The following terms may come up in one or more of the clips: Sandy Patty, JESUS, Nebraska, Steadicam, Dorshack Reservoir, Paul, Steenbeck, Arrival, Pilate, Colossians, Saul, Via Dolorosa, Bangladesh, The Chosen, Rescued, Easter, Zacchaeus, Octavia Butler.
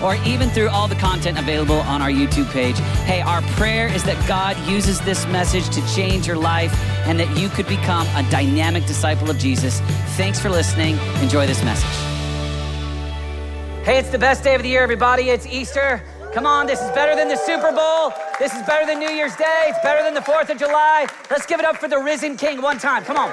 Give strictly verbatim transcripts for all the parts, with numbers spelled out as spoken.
or even through all the content available on our YouTube page. Hey, our prayer is that God uses this message to change your life and that you could become a dynamic disciple of Jesus. Thanks for listening. Enjoy this message. Hey, it's the best day of the year, everybody. It's Easter. Come on, this is better than the Super Bowl. This is better than New Year's Day. It's better than the fourth of July. Let's give it up for the risen King one time. Come on.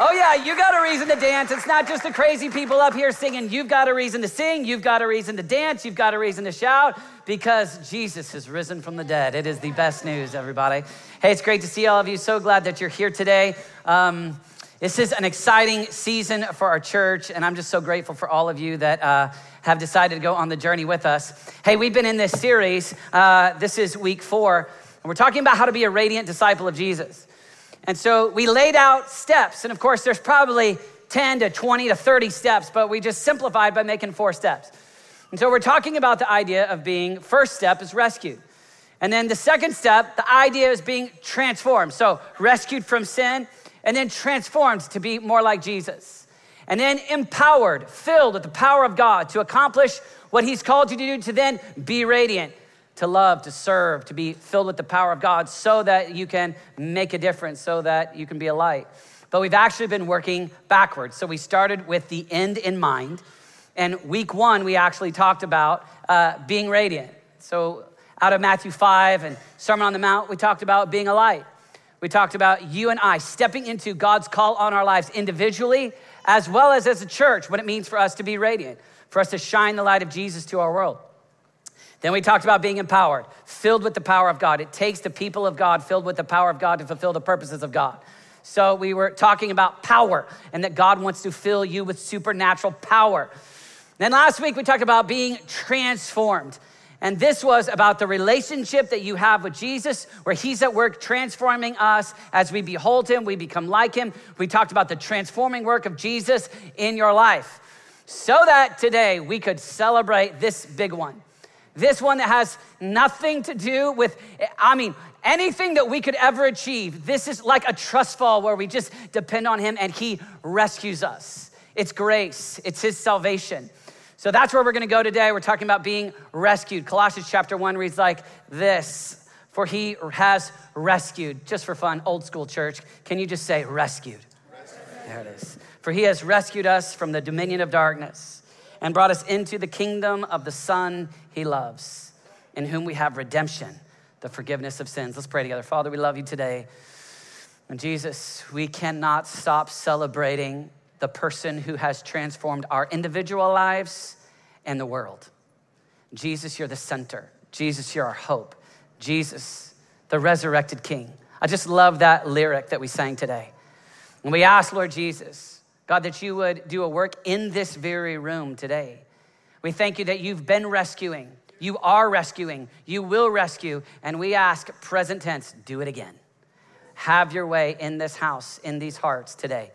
Oh yeah, you got a reason to dance. It's not just the crazy people up here singing. You've got a reason to sing. You've got a reason to dance. You've got a reason to shout because Jesus has risen from the dead. It is the best news, everybody. Hey, it's great to see all of you. So glad that you're here today. Um, this is an exciting season for our church, and I'm just so grateful for all of you that uh, have decided to go on the journey with us. Hey, we've been in this series. Uh, this is week four, and we're talking about how to be a radiant disciple of Jesus. And so we laid out steps. And of course, there's probably ten to twenty to thirty steps, but we just simplified by making four steps. And so we're talking about the idea of being, first step is rescued. And then the second step, the idea is being transformed. So rescued from sin and then transformed to be more like Jesus. And then empowered, filled with the power of God to accomplish what he's called you to do, to then be radiant, to love, to serve, to be filled with the power of God so that you can make a difference, so that you can be a light. But we've actually been working backwards. So we started with the end in mind. And week one, we actually talked about uh, being radiant. So out of Matthew five and Sermon on the Mount, we talked about being a light. We talked about you and I stepping into God's call on our lives individually, as well as as a church, what it means for us to be radiant, for us to shine the light of Jesus to our world. Then we talked about being empowered, filled with the power of God. It takes the people of God filled with the power of God to fulfill the purposes of God. So we were talking about power and that God wants to fill you with supernatural power. Then last week we talked about being transformed. And this was about the relationship that you have with Jesus, where he's at work transforming us. As we behold him, we become like him. We talked about the transforming work of Jesus in your life so that today we could celebrate this big one. This one that has nothing to do with, I mean, anything that we could ever achieve. This is like a trust fall where we just depend on him and he rescues us. It's grace, it's his salvation. So that's where we're gonna go today. We're talking about being rescued. Colossians chapter one reads like this: for he has rescued. Just for fun, old school church, can you just say rescued? Rescued. There it is. For he has rescued us from the dominion of darkness and brought us into the kingdom of the Son he loves, in whom we have redemption, the forgiveness of sins. Let's pray together. Father, we love you today. And Jesus, we cannot stop celebrating the person who has transformed our individual lives and the world. Jesus, you're the center. Jesus, you're our hope. Jesus, the resurrected King. I just love that lyric that we sang today. And we ask, Lord Jesus, God, that you would do a work in this very room today. We thank you that you've been rescuing. You are rescuing. You will rescue. And we ask, present tense, do it again. Have your way in this house, in these hearts today.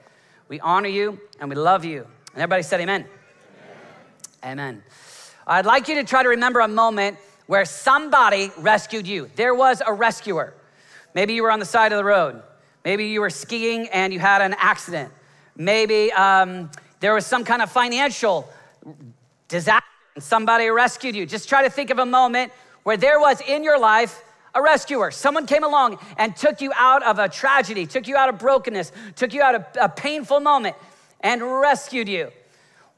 We honor you and we love you. And everybody said amen. Amen. Amen. I'd like you to try to remember a moment where somebody rescued you. There was a rescuer. Maybe you were on the side of the road. Maybe you were skiing and you had an accident. Maybe um, there was some kind of financial disaster and somebody rescued you. Just try to think of a moment where there was in your life a rescuer. Someone came along and took you out of a tragedy, took you out of brokenness, took you out of a painful moment and rescued you.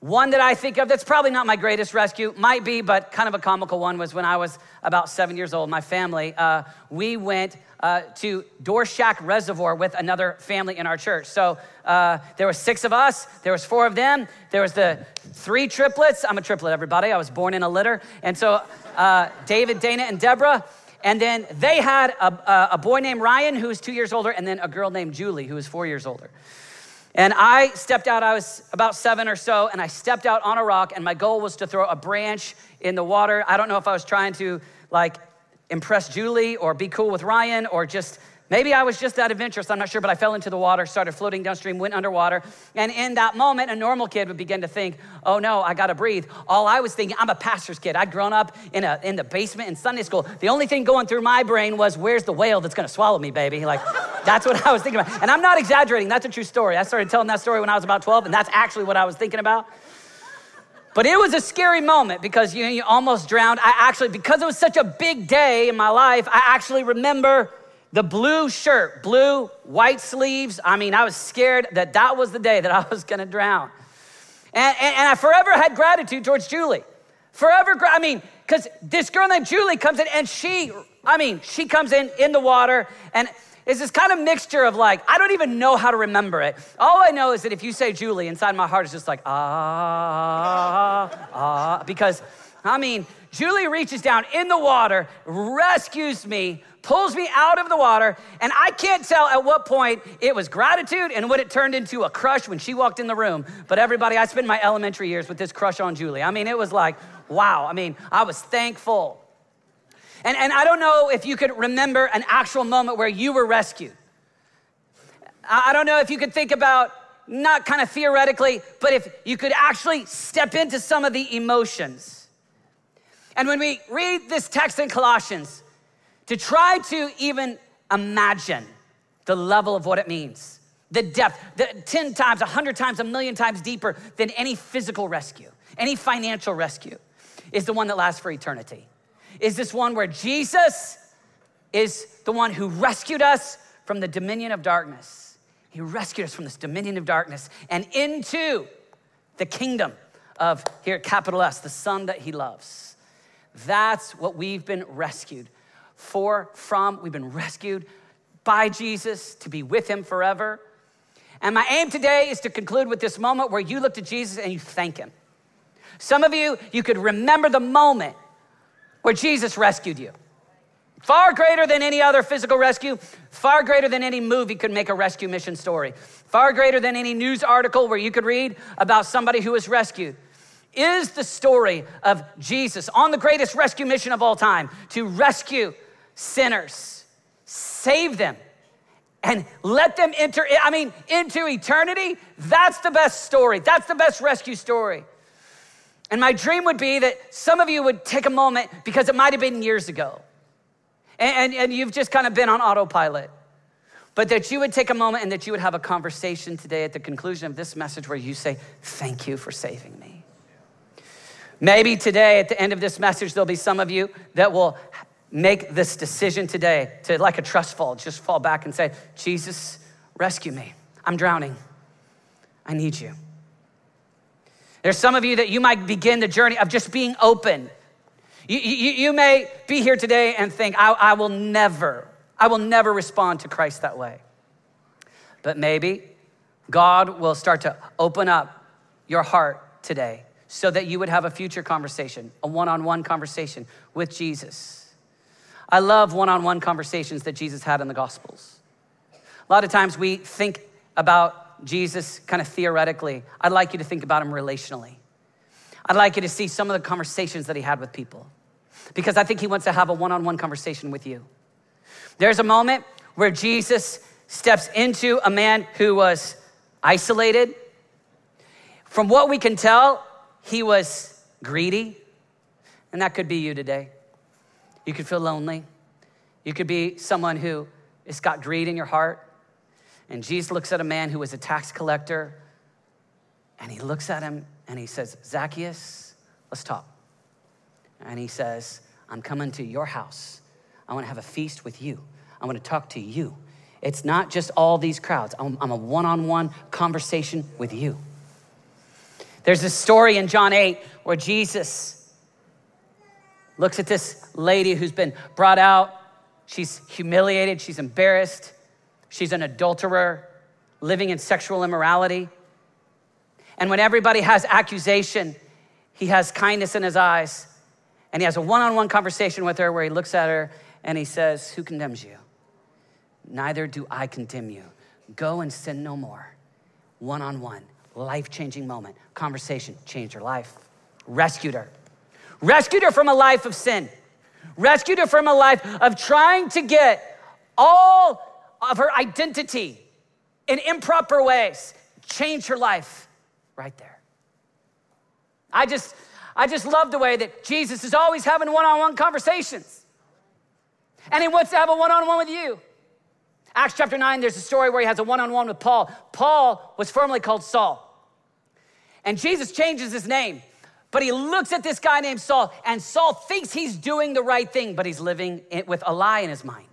One that I think of that's probably not my greatest rescue, might be, but kind of a comical one, was when I was about seven years old. My family, uh, we went Uh, to Dorshack Reservoir with another family in our church. So uh, there were six of us, there was four of them, there was the three triplets. I'm a triplet, everybody. I was born in a litter. And so uh, David, Dana, and Deborah. And then they had a, a, a boy named Ryan who was two years older, and then a girl named Julie who was four years older. And I stepped out, I was about seven or so, and I stepped out on a rock, and my goal was to throw a branch in the water. I don't know if I was trying to like impress Julie or be cool with Ryan or just Maybe I was just that adventurous, I'm not sure, but I fell into the water, started floating downstream, went underwater. And in that moment, a normal kid would begin to think, oh no, I gotta breathe. All I was thinking, I'm a pastor's kid. I'd grown up in a in the basement in Sunday school. The only thing going through my brain was, where's the whale that's gonna swallow me, baby? Like, that's what I was thinking about. And I'm not exaggerating, that's a true story. I started telling that story when I was about twelve, and that's actually what I was thinking about. But it was a scary moment because you, you almost drowned. I actually, because it was such a big day in my life, I actually remember the blue shirt, blue, white sleeves. I mean, I was scared that that was the day that I was gonna drown. And, and, and I forever had gratitude towards Julie. Forever, I mean, because this girl named Julie comes in and she, I mean, she comes in in the water and it's this kind of mixture of like, I don't even know how to remember it. All I know is that if you say Julie, inside my heart is just like, ah, ah, because I mean, Julie reaches down in the water, rescues me, pulls me out of the water, and I can't tell at what point it was gratitude and what it turned into a crush when she walked in the room. But everybody, I spent my elementary years with this crush on Julie. I mean, it was like, wow. I mean, I was thankful. And, and I don't know if you could remember an actual moment where you were rescued. I, I don't know if you could think about, not kind of theoretically, but if you could actually step into some of the emotions. And when we read this text in Colossians, to try to even imagine the level of what it means, the depth, the ten times, a hundred times, a million times deeper than any physical rescue, any financial rescue, is the one that lasts for eternity. Is this one where Jesus is the one who rescued us from the dominion of darkness. He rescued us from this dominion of darkness and into the kingdom of, here, capital S, the Son that he loves. That's what we've been rescued for, from. We've been rescued by Jesus to be with him forever. And my aim today is to conclude with this moment where you look to Jesus and you thank him. Some of you, you could remember the moment where Jesus rescued you. Far greater than any other physical rescue, far greater than any movie could make a rescue mission story, far greater than any news article where you could read about somebody who was rescued, is the story of Jesus on the greatest rescue mission of all time, to rescue sinners, save them, and let them enter, I mean, into eternity. That's the best story. That's the best rescue story. And my dream would be that some of you would take a moment, because it might've been years ago and, and, and you've just kind of been on autopilot, but that you would take a moment and that you would have a conversation today at the conclusion of this message where you say, thank you for saving me. Maybe today at the end of this message, there'll be some of you that will make this decision today to, like a trust fall, just fall back and say, Jesus, rescue me. I'm drowning. I need you. There's some of you that you might begin the journey of just being open. You, you, you may be here today and think, I, I will never, I will never respond to Christ that way. But maybe God will start to open up your heart today so that you would have a future conversation, a one-on-one conversation with Jesus. I love one-on-one conversations that Jesus had in the Gospels. A lot of times we think about Jesus kind of theoretically. I'd like you to think about him relationally. I'd like you to see some of the conversations that he had with people, because I think he wants to have a one-on-one conversation with you. There's a moment where Jesus steps into a man who was isolated. From what we can tell, he was greedy, and that could be you today. You could feel lonely. You could be someone who has got greed in your heart. And Jesus looks at a man who was a tax collector, and he looks at him and he says, Zacchaeus, let's talk. And he says, I'm coming to your house. I wanna have a feast with you. I wanna talk to you. It's not just all these crowds. I'm, I'm a one-on-one conversation with you. There's this story in John eight where Jesus looks at this lady who's been brought out. She's humiliated, she's embarrassed. She's an adulterer, living in sexual immorality. And when everybody has accusation, he has kindness in his eyes. And he has a one-on-one conversation with her where he looks at her and he says, who condemns you? Neither do I condemn you. Go and sin no more. One-on-one, life-changing moment. Conversation changed her life. Rescued her. Rescued her from a life of sin. Rescued her from a life of trying to get all of her identity in improper ways, change her life right there. I just, I just love the way that Jesus is always having one-on-one conversations. And he wants to have a one-on-one with you. Acts chapter nine, there's a story where he has a one-on-one with Paul. Paul was formerly called Saul. And Jesus changes his name. But he looks at this guy named Saul, and Saul thinks he's doing the right thing, but he's living with a lie in his mind.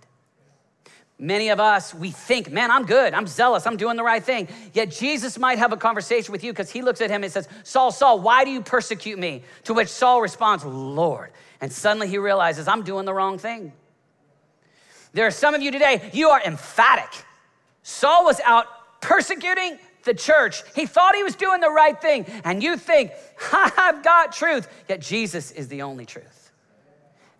Many of us, we think, man, I'm good. I'm zealous. I'm doing the right thing. Yet Jesus might have a conversation with you because he looks at him and says, Saul, Saul, why do you persecute me? To which Saul responds, Lord. And suddenly he realizes, I'm doing the wrong thing. There are some of you today, you are emphatic. Saul was out persecuting the church. He thought he was doing the right thing. And you think, I've got truth. Yet Jesus is the only truth.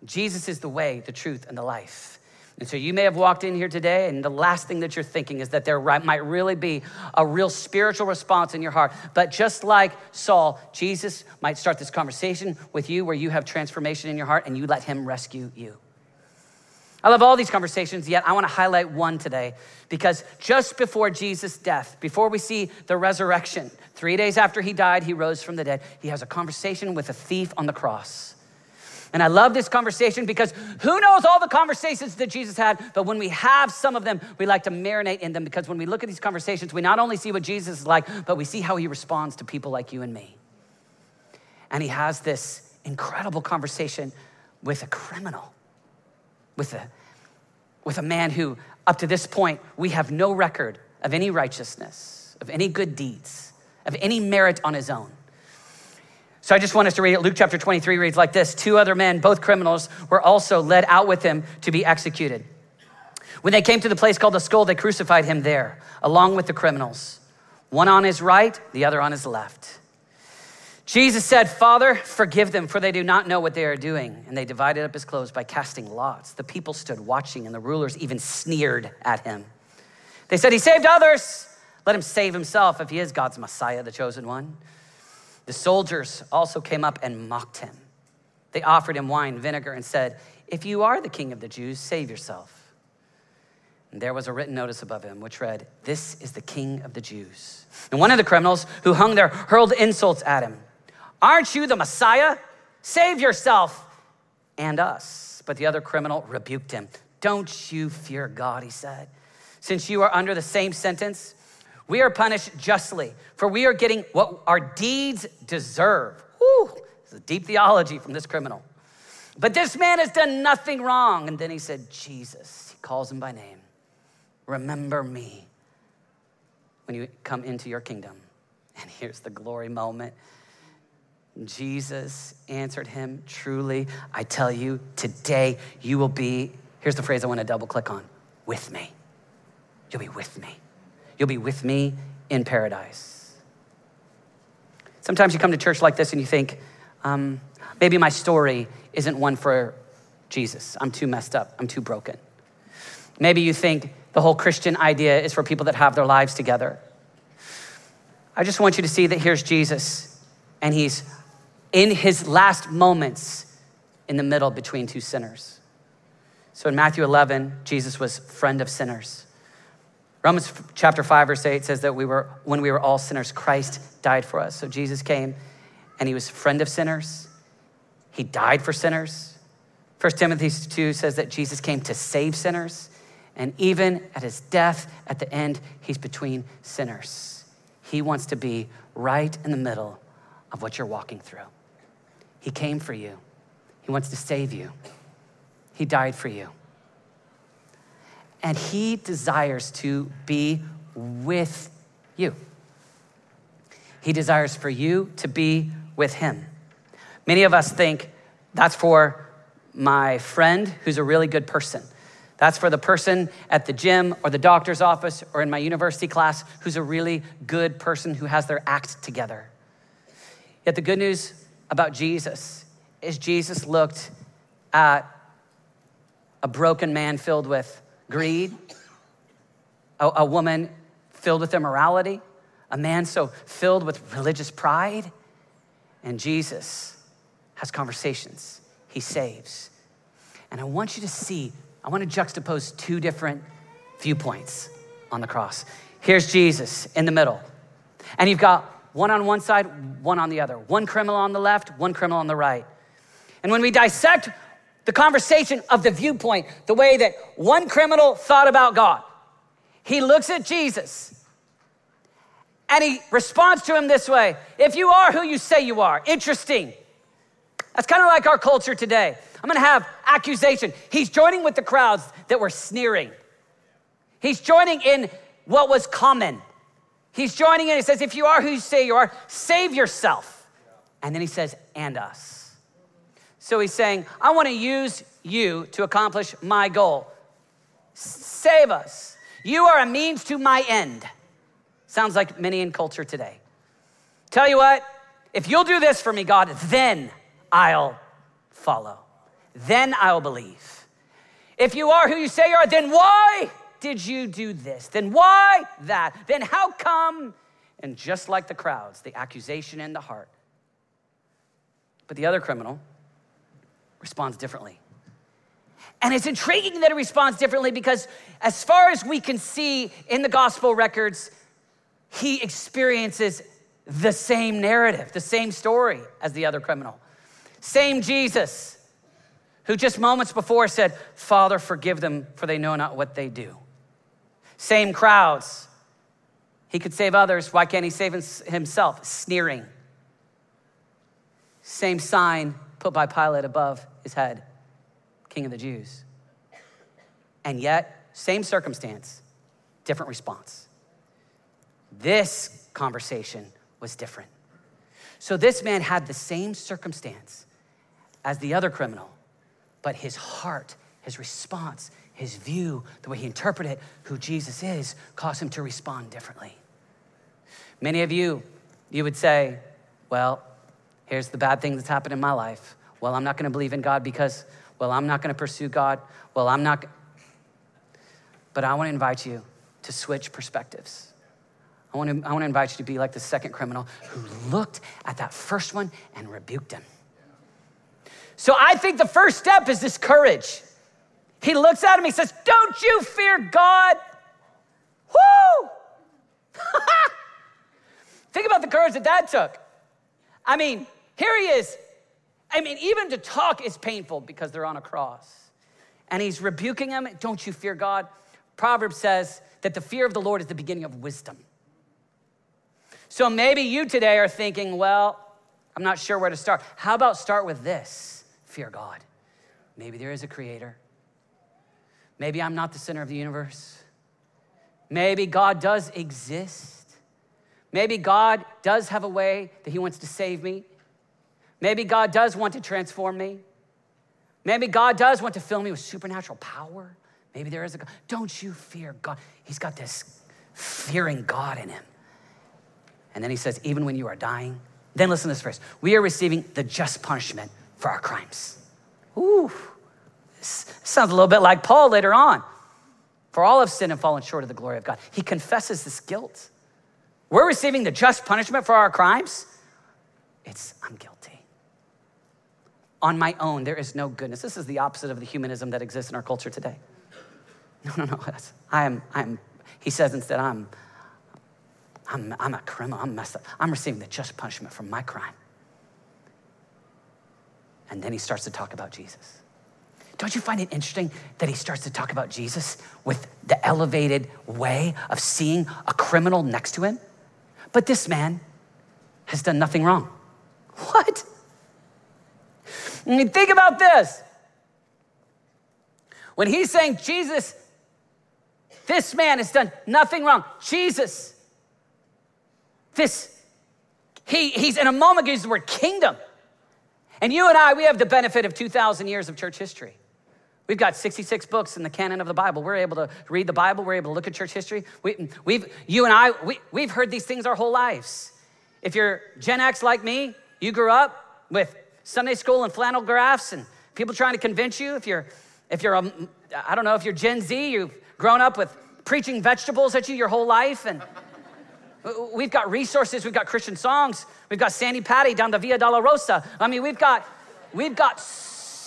Jesus is the way, the truth, and the life. And so you may have walked in here today, and the last thing that you're thinking is that there might really be a real spiritual response in your heart. But just like Saul, Jesus might start this conversation with you where you have transformation in your heart and you let him rescue you. I love all these conversations, yet I want to highlight one today because just before Jesus' death, before we see the resurrection, three days after he died, he rose from the dead. He has a conversation with a thief on the cross. And I love this conversation because who knows all the conversations that Jesus had, but when we have some of them, we like to marinate in them because when we look at these conversations, we not only see what Jesus is like, but we see how he responds to people like you and me. And he has this incredible conversation with a criminal, with a, with a man who, up to this point, we have no record of any righteousness, of any good deeds, of any merit on his own. So I just want us to read it. Luke chapter twenty-three reads like this. Two other men, both criminals, were also led out with him to be executed. When they came to the place called the Skull, they crucified him there, along with the criminals, one on his right, the other on his left. Jesus said, Father, forgive them, for they do not know what they are doing. And they divided up his clothes by casting lots. The people stood watching, and the rulers even sneered at him. They said, he saved others. Let him save himself if he is God's Messiah, the chosen one. The soldiers also came up and mocked him. They offered him wine, vinegar, and said, if you are the king of the Jews, save yourself. And there was a written notice above him, which read, this is the king of the Jews. And one of the criminals who hung there hurled insults at him. Aren't you the Messiah? Save yourself and us. But the other criminal rebuked him. Don't you fear God, he said, since you are under the same sentence. We are punished justly, for we are getting what our deeds deserve. Whew, this is deep theology from this criminal. But this man has done nothing wrong. And then he said, Jesus, he calls him by name. Remember me when you come into your kingdom. And here's the glory moment. Jesus answered him, truly, I tell you, today you will be, here's the phrase I want to double click on, with me. You'll be with me. You'll be with me in paradise. Sometimes you come to church like this and you think, um, maybe my story isn't one for Jesus. I'm too messed up. I'm too broken. Maybe you think the whole Christian idea is for people that have their lives together. I just want you to see that here's Jesus, and he's in his last moments in the middle between two sinners. So in Matthew eleven, Jesus was friend of sinners. Romans chapter five, verse eight says that we were, when we were all sinners, Christ died for us. So Jesus came and he was friend of sinners. He died for sinners. First Timothy two says that Jesus came to save sinners. And even at his death, at the end, he's between sinners. He wants to be right in the middle of what you're walking through. He came for you. He wants to save you. He died for you. And he desires to be with you. He desires for you to be with him. Many of us think that's for my friend who's a really good person. That's for the person at the gym or the doctor's office or in my university class who's a really good person who has their act together. Yet the good news about Jesus is Jesus looked at a broken man filled with greed, a, a woman filled with immorality, a man so filled with religious pride. And Jesus has conversations. He saves. And I want you to see, I want to juxtapose two different viewpoints on the cross. Here's Jesus in the middle. And you've got one on one side, one on the other. One criminal on the left, one criminal on the right. And when we dissect the conversation of the viewpoint, the way that one criminal thought about God, he looks at Jesus and he responds to him this way: if you are who you say you are, interesting. That's kind of like our culture today. I'm gonna have accusation. He's joining with the crowds that were sneering. He's joining in what was common. He's joining in, he says, if you are who you say you are, save yourself. And then he says, and us. So he's saying, I wanna use you to accomplish my goal. Save us. You are a means to my end. Sounds like many in culture today. Tell you what, if you'll do this for me, God, then I'll follow. Then I'll believe. If you are who you say you are, then why did you do this? Then why that? Then how come? And just like the crowds, the accusation in the heart. But the other criminal responds differently. And it's intriguing that he responds differently because as far as we can see in the gospel records, he experiences the same narrative, the same story as the other criminal. Same Jesus, who just moments before said, Father, forgive them, for they know not what they do. Same crowds. He could save others. Why can't he save himself? Sneering. Same sign put by Pilate above his head, King of the Jews. And yet, same circumstance, different response. This conversation was different. So this man had the same circumstance as the other criminal, but his heart, his response, his view, the way he interpreted who Jesus is, caused him to respond differently. Many of you, you would say, well, here's the bad thing that's happened in my life. Well, I'm not gonna believe in God because, well, I'm not gonna pursue God. Well, I'm not. But I wanna invite you to switch perspectives. I want to, I want to invite you to be like the second criminal who looked at that first one and rebuked him. So I think the first step is this courage. He looks at him, he says, don't you fear God? Woo! Think about the courage that that took. I mean, here he is. I mean, even to talk is painful because they're on a cross. And he's rebuking him, don't you fear God? Proverbs says that the fear of the Lord is the beginning of wisdom. So maybe you today are thinking, well, I'm not sure where to start. How about start with this? Fear God. Maybe there is a creator. Maybe I'm not the center of the universe. Maybe God does exist. Maybe God does have a way that he wants to save me. Maybe God does want to transform me. Maybe God does want to fill me with supernatural power. Maybe there is a God. Don't you fear God? He's got this fearing God in him. And then he says, even when you are dying, then listen to this verse. We are receiving the just punishment for our crimes. Ooh, this sounds a little bit like Paul later on. For all have sinned and fallen short of the glory of God. He confesses this guilt. We're receiving the just punishment for our crimes. It's, I'm guilty. On my own, there is no goodness. This is the opposite of the humanism that exists in our culture today. No, no, no, that's, I am, I am, he says instead, I'm, I'm, I'm a criminal, I'm messed up. I'm receiving the just punishment for my crime. And then he starts to talk about Jesus. Don't you find it interesting that he starts to talk about Jesus with the elevated way of seeing a criminal next to him? But this man has done nothing wrong. What? I mean, think about this. When he's saying, Jesus, this man has done nothing wrong. Jesus, This, he, he's in a moment, uses the word kingdom. And you and I, we have the benefit of two thousand years of church history. We've got sixty-six books in the canon of the Bible. We're able to read the Bible. We're able to look at church history. We, we've, you and I, we, we've heard these things our whole lives. If you're Gen X like me, you grew up with Sunday school and flannel graphs and people trying to convince you. If you're, if you're a, I don't know, if you're Gen Z, you've grown up with preaching vegetables at you your whole life. And we've got resources, we've got Christian songs, we've got Sandy Patty down the Via Dolorosa. I mean, we've got, we've got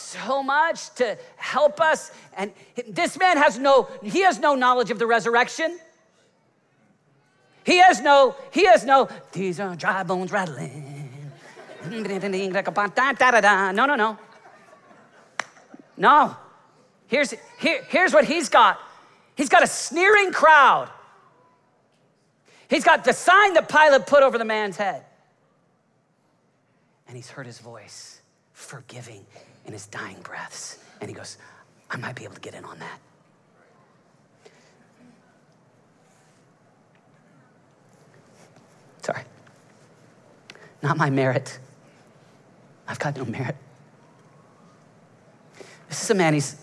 so much to help us. And this man has no, he has no knowledge of the resurrection. He has no, he has no, these are dry bones rattling. No, no, no. No. Here's, here, here's what he's got. He's got a sneering crowd. He's got the sign that Pilate put over the man's head. And he's heard his voice forgiving in his dying breaths. And he goes, I might be able to get in on that. Sorry. Not my merit. I've got no merit. This is a man, he's,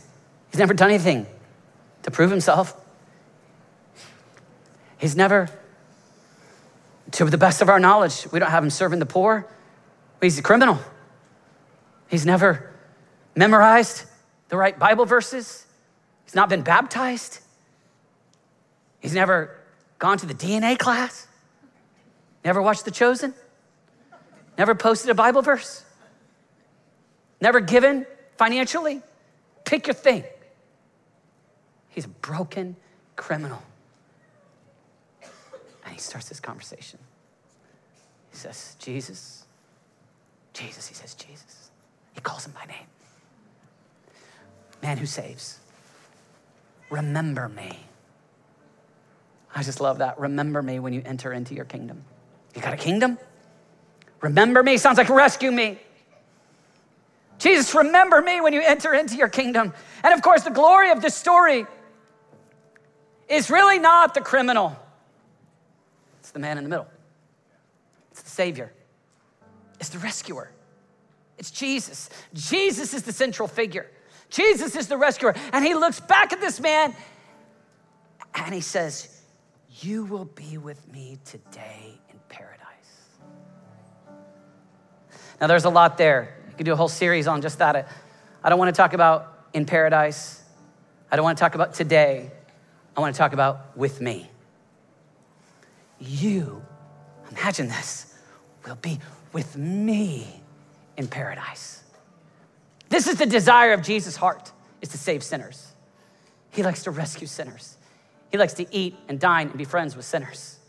he's never done anything to prove himself. He's never, to the best of our knowledge, we don't have him serving the poor. He's a criminal. He's never memorized the right Bible verses. He's not been baptized. He's never gone to the D N A class. Never watched The Chosen. Never posted a Bible verse. Never given financially. Pick your thing. He's a broken criminal. And he starts this conversation. He says, Jesus, Jesus, he says, Jesus. He calls him by name. Man who saves. Remember me. I just love that. Remember me when you enter into your kingdom. You got a kingdom? Remember me. Sounds like rescue me. Jesus, remember me when you enter into your kingdom. And of course, the glory of this story is really not the criminal. It's the man in the middle. It's the Savior. It's the rescuer. It's Jesus. Jesus is the central figure. Jesus is the rescuer. And he looks back at this man and he says, you will be with me today in paradise. Now there's a lot there. You could do a whole series on just that. I don't want to talk about in paradise. I don't want to talk about today. I want to talk about with me. You, imagine this, will be with me in paradise. This is the desire of Jesus' heart, is to save sinners. He likes to rescue sinners. He likes to eat and dine and be friends with sinners.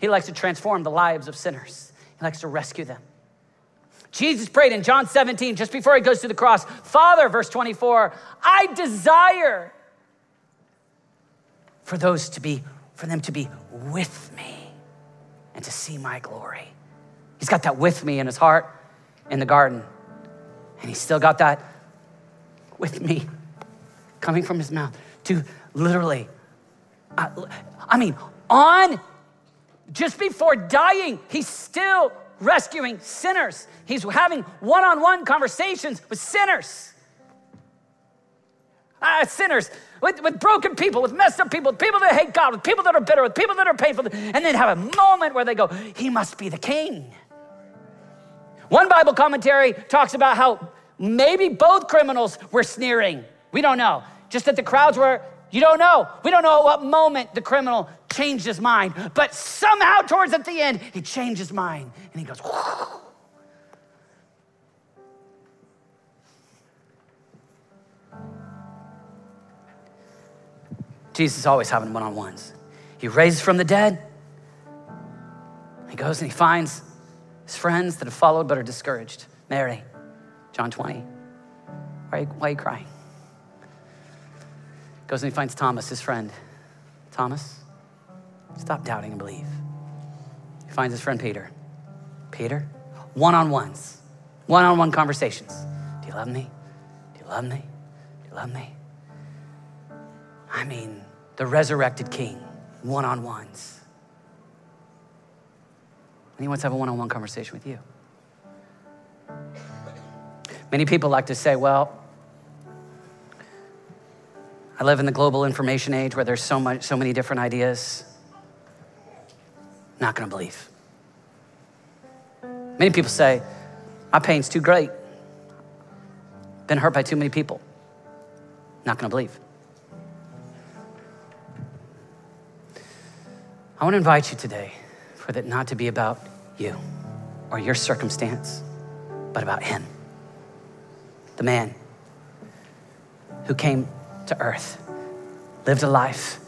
He likes to transform the lives of sinners. He likes to rescue them. Jesus prayed in John seventeen, just before he goes to the cross, Father, verse twenty-four, I desire for those to be, for them to be with me and to see my glory. He's got that with me in his heart in the garden. And he's still got that with me coming from his mouth. To literally, I, I mean, on, just before dying, he's still rescuing sinners. He's having one-on-one conversations with sinners. Ah, sinners, with, with broken people, with messed up people, with people that hate God, with people that are bitter, with people that are painful, and then have a moment where they go, he must be the king. One Bible commentary talks about how maybe both criminals were sneering. We don't know. Just that the crowds were, you don't know. We don't know at what moment the criminal changed his mind, but somehow towards at the end, he changed his mind and he goes, whoo. Jesus is always having one-on-ones. He raises from the dead. He goes and he finds his friends that have followed but are discouraged. Mary, John twenty. Why are you, why are you crying? Goes and he finds Thomas, his friend. Thomas, stop doubting and believe. He finds his friend Peter. Peter, one-on-ones, one-on-one conversations. Do you love me? Do you love me? Do you love me? I mean, the resurrected king, one-on-ones. And he wants to have a one-on-one conversation with you. Many people like to say, well, I live in the global information age where there's so much, so many different ideas. Not gonna believe. Many people say, my pain's too great. Been hurt by too many people. Not gonna believe. I wanna invite you today for it not to be about you or your circumstance, but about him, the man who came to earth, lived a life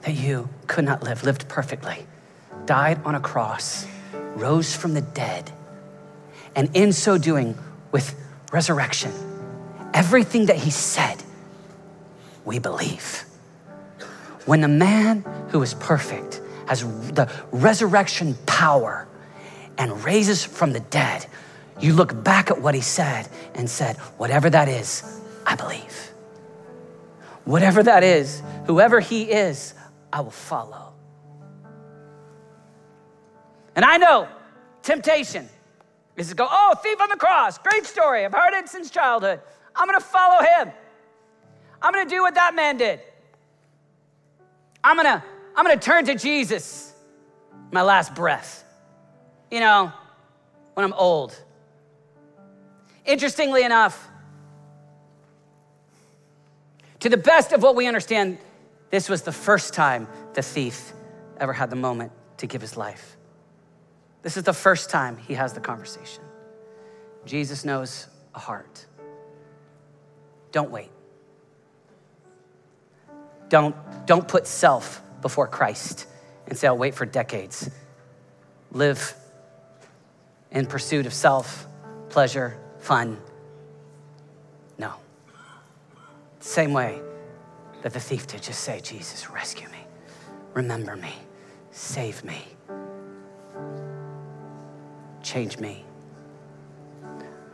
that you could not live, lived perfectly, died on a cross, rose from the dead, and in so doing, with resurrection, everything that he said, we believe. When the man who is perfect has the resurrection power and raises from the dead, you look back at what he said and said, whatever that is, I believe. Whatever that is, whoever he is, I will follow. And I know temptation is to go, oh, thief on the cross, great story. I've heard it since childhood. I'm gonna follow him. I'm gonna do what that man did. I'm gonna, I'm gonna turn to Jesus my last breath, you know, when I'm old. Interestingly enough, to the best of what we understand, this was the first time the thief ever had the moment to give his life. This is the first time he has the conversation. Jesus knows a heart. Don't wait. Don't, don't put self before Christ and say, I'll wait for decades. Live in pursuit of self, pleasure, fun. No. Same way that the thief did, just say, Jesus, rescue me, remember me, save me, change me. I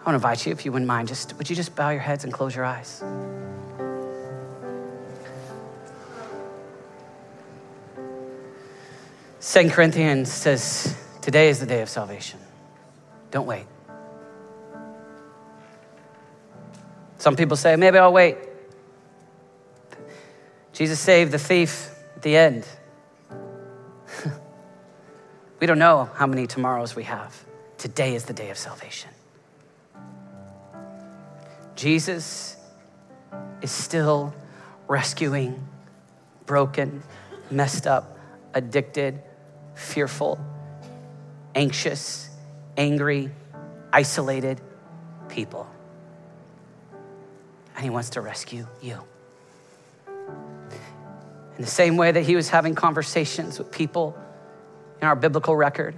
want to invite you, if you wouldn't mind, just would you just bow your heads and close your eyes? Second Corinthians says, today is the day of salvation. Don't wait. Some people say, maybe I'll wait. Jesus saved the thief at the end. We don't know how many tomorrows we have. Today is the day of salvation. Jesus is still rescuing broken, messed up, addicted, fearful, anxious, angry, isolated people. And he wants to rescue you. In the same way that he was having conversations with people in our biblical record,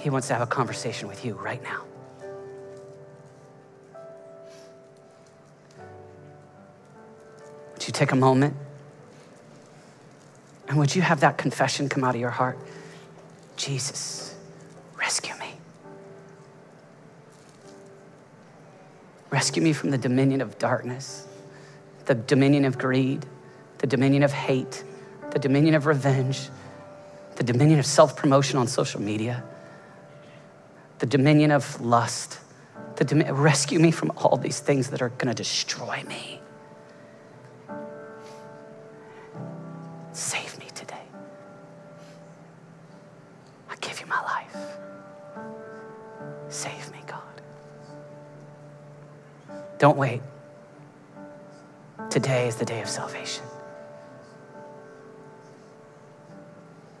he wants to have a conversation with you right now. Would you take a moment? And would you have that confession come out of your heart? Jesus, rescue me. Rescue me from the dominion of darkness, the dominion of greed, the dominion of hate, the dominion of revenge, the dominion of self-promotion on social media, the dominion of lust, the domi- rescue me from all these things that are gonna destroy me. Save me today. I give you my life. Save me, God. Don't wait. Today is the day of salvation.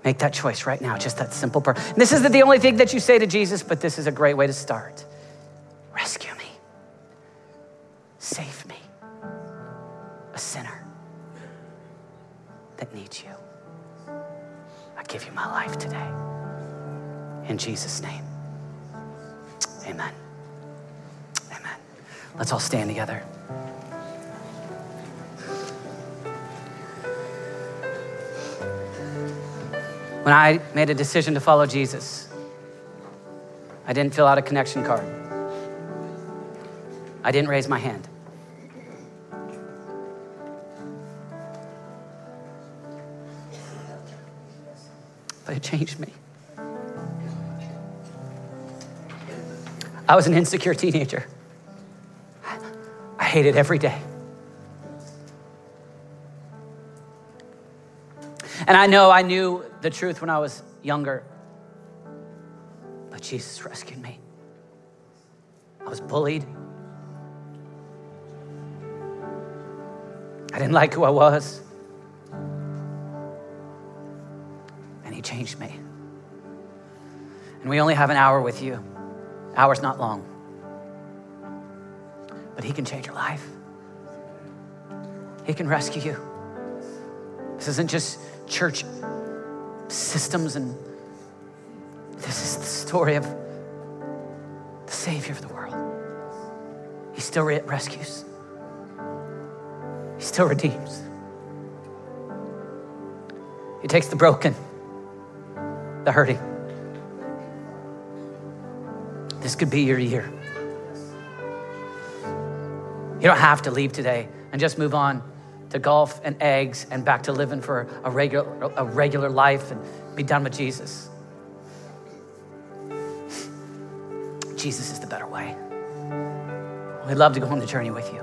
Make that choice right now, just that simple prayer. This isn't the only thing that you say to Jesus, but this is a great way to start. Rescue me. Save me, a sinner that needs you. I give you my life today. In Jesus' name, amen. Amen. Let's all stand together. When I made a decision to follow Jesus, I didn't fill out a connection card. I didn't raise my hand. But it changed me. I was an insecure teenager. I hated every day. And I know I knew the truth when I was younger, but Jesus rescued me. I was bullied. I didn't like who I was. And he changed me. And we only have an hour with you. Hour's not long. But he can change your life. He can rescue you. This isn't just church systems, and this is the story of the Savior of the world. He still rescues. He still redeems. He takes the broken, the hurting. This could be your year. You don't have to leave today and just move on to golf and eggs and back to living for a regular, a regular life and be done with Jesus. Jesus is the better way. We'd love to go on the journey with you.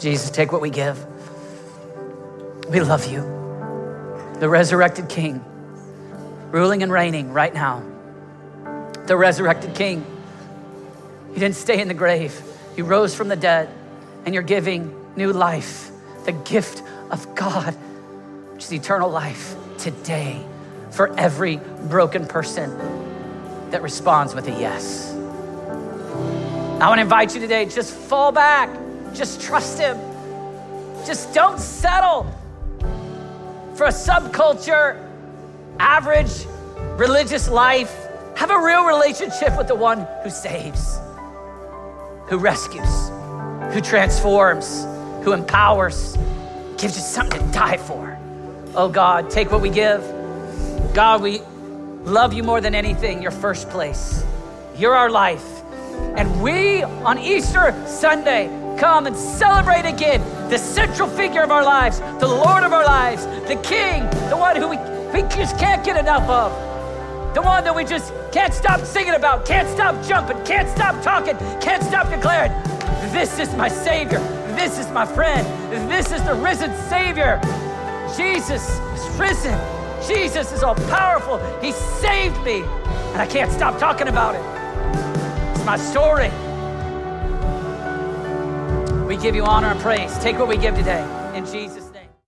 Jesus, take what we give. We love you. The resurrected King, ruling and reigning right now. The resurrected King. He didn't stay in the grave. He rose from the dead, and you're giving new life, the gift of God, which is eternal life today for every broken person that responds with a yes. I want to invite you today, just fall back. Just trust him. Just don't settle for a subculture, average religious life. Have a real relationship with the one who saves, who rescues, who transforms, who empowers, gives you something to die for. Oh God, take what we give. God, we love you more than anything. You're first place. You're our life. And we, on Easter Sunday, come and celebrate again the central figure of our lives, the Lord of our lives, the King, the one who we, we just can't get enough of, the one that we just can't stop singing about, can't stop jumping, can't stop talking, can't stop declaring, this is my Savior, this is my friend, this is the risen Savior. Jesus is risen. Jesus is all powerful. He saved me, and I can't stop talking about it. It's my story. We give you honor and praise. Take what we give today in Jesus' name.